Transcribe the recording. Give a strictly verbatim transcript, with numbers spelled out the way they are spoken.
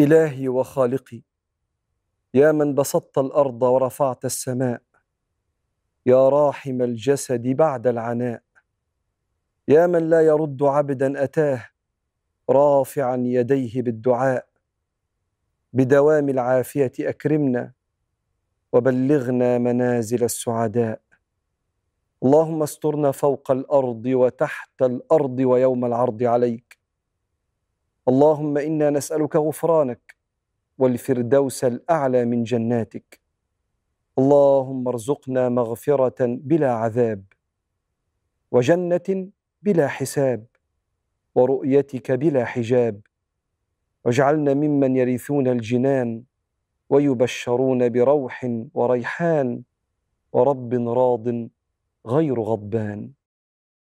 إلهي وخالقي، يا من بسطت الأرض ورفعت السماء، يا راحم الجسد بعد العناء، يا من لا يرد عبدا أتاه رافعا يديه بالدعاء، بدوام العافية أكرمنا وبلغنا منازل السعداء. اللهم استرنا فوق الأرض وتحت الأرض ويوم العرض عليك. اللهم إنا نسألك غفرانك والفردوس الأعلى من جناتك. اللهم ارزقنا مغفرة بلا عذاب، وجنة بلا حساب، ورؤيتك بلا حجاب، واجعلنا ممن يرثون الجنان ويبشرون بروح وريحان ورب راض غير غضبان.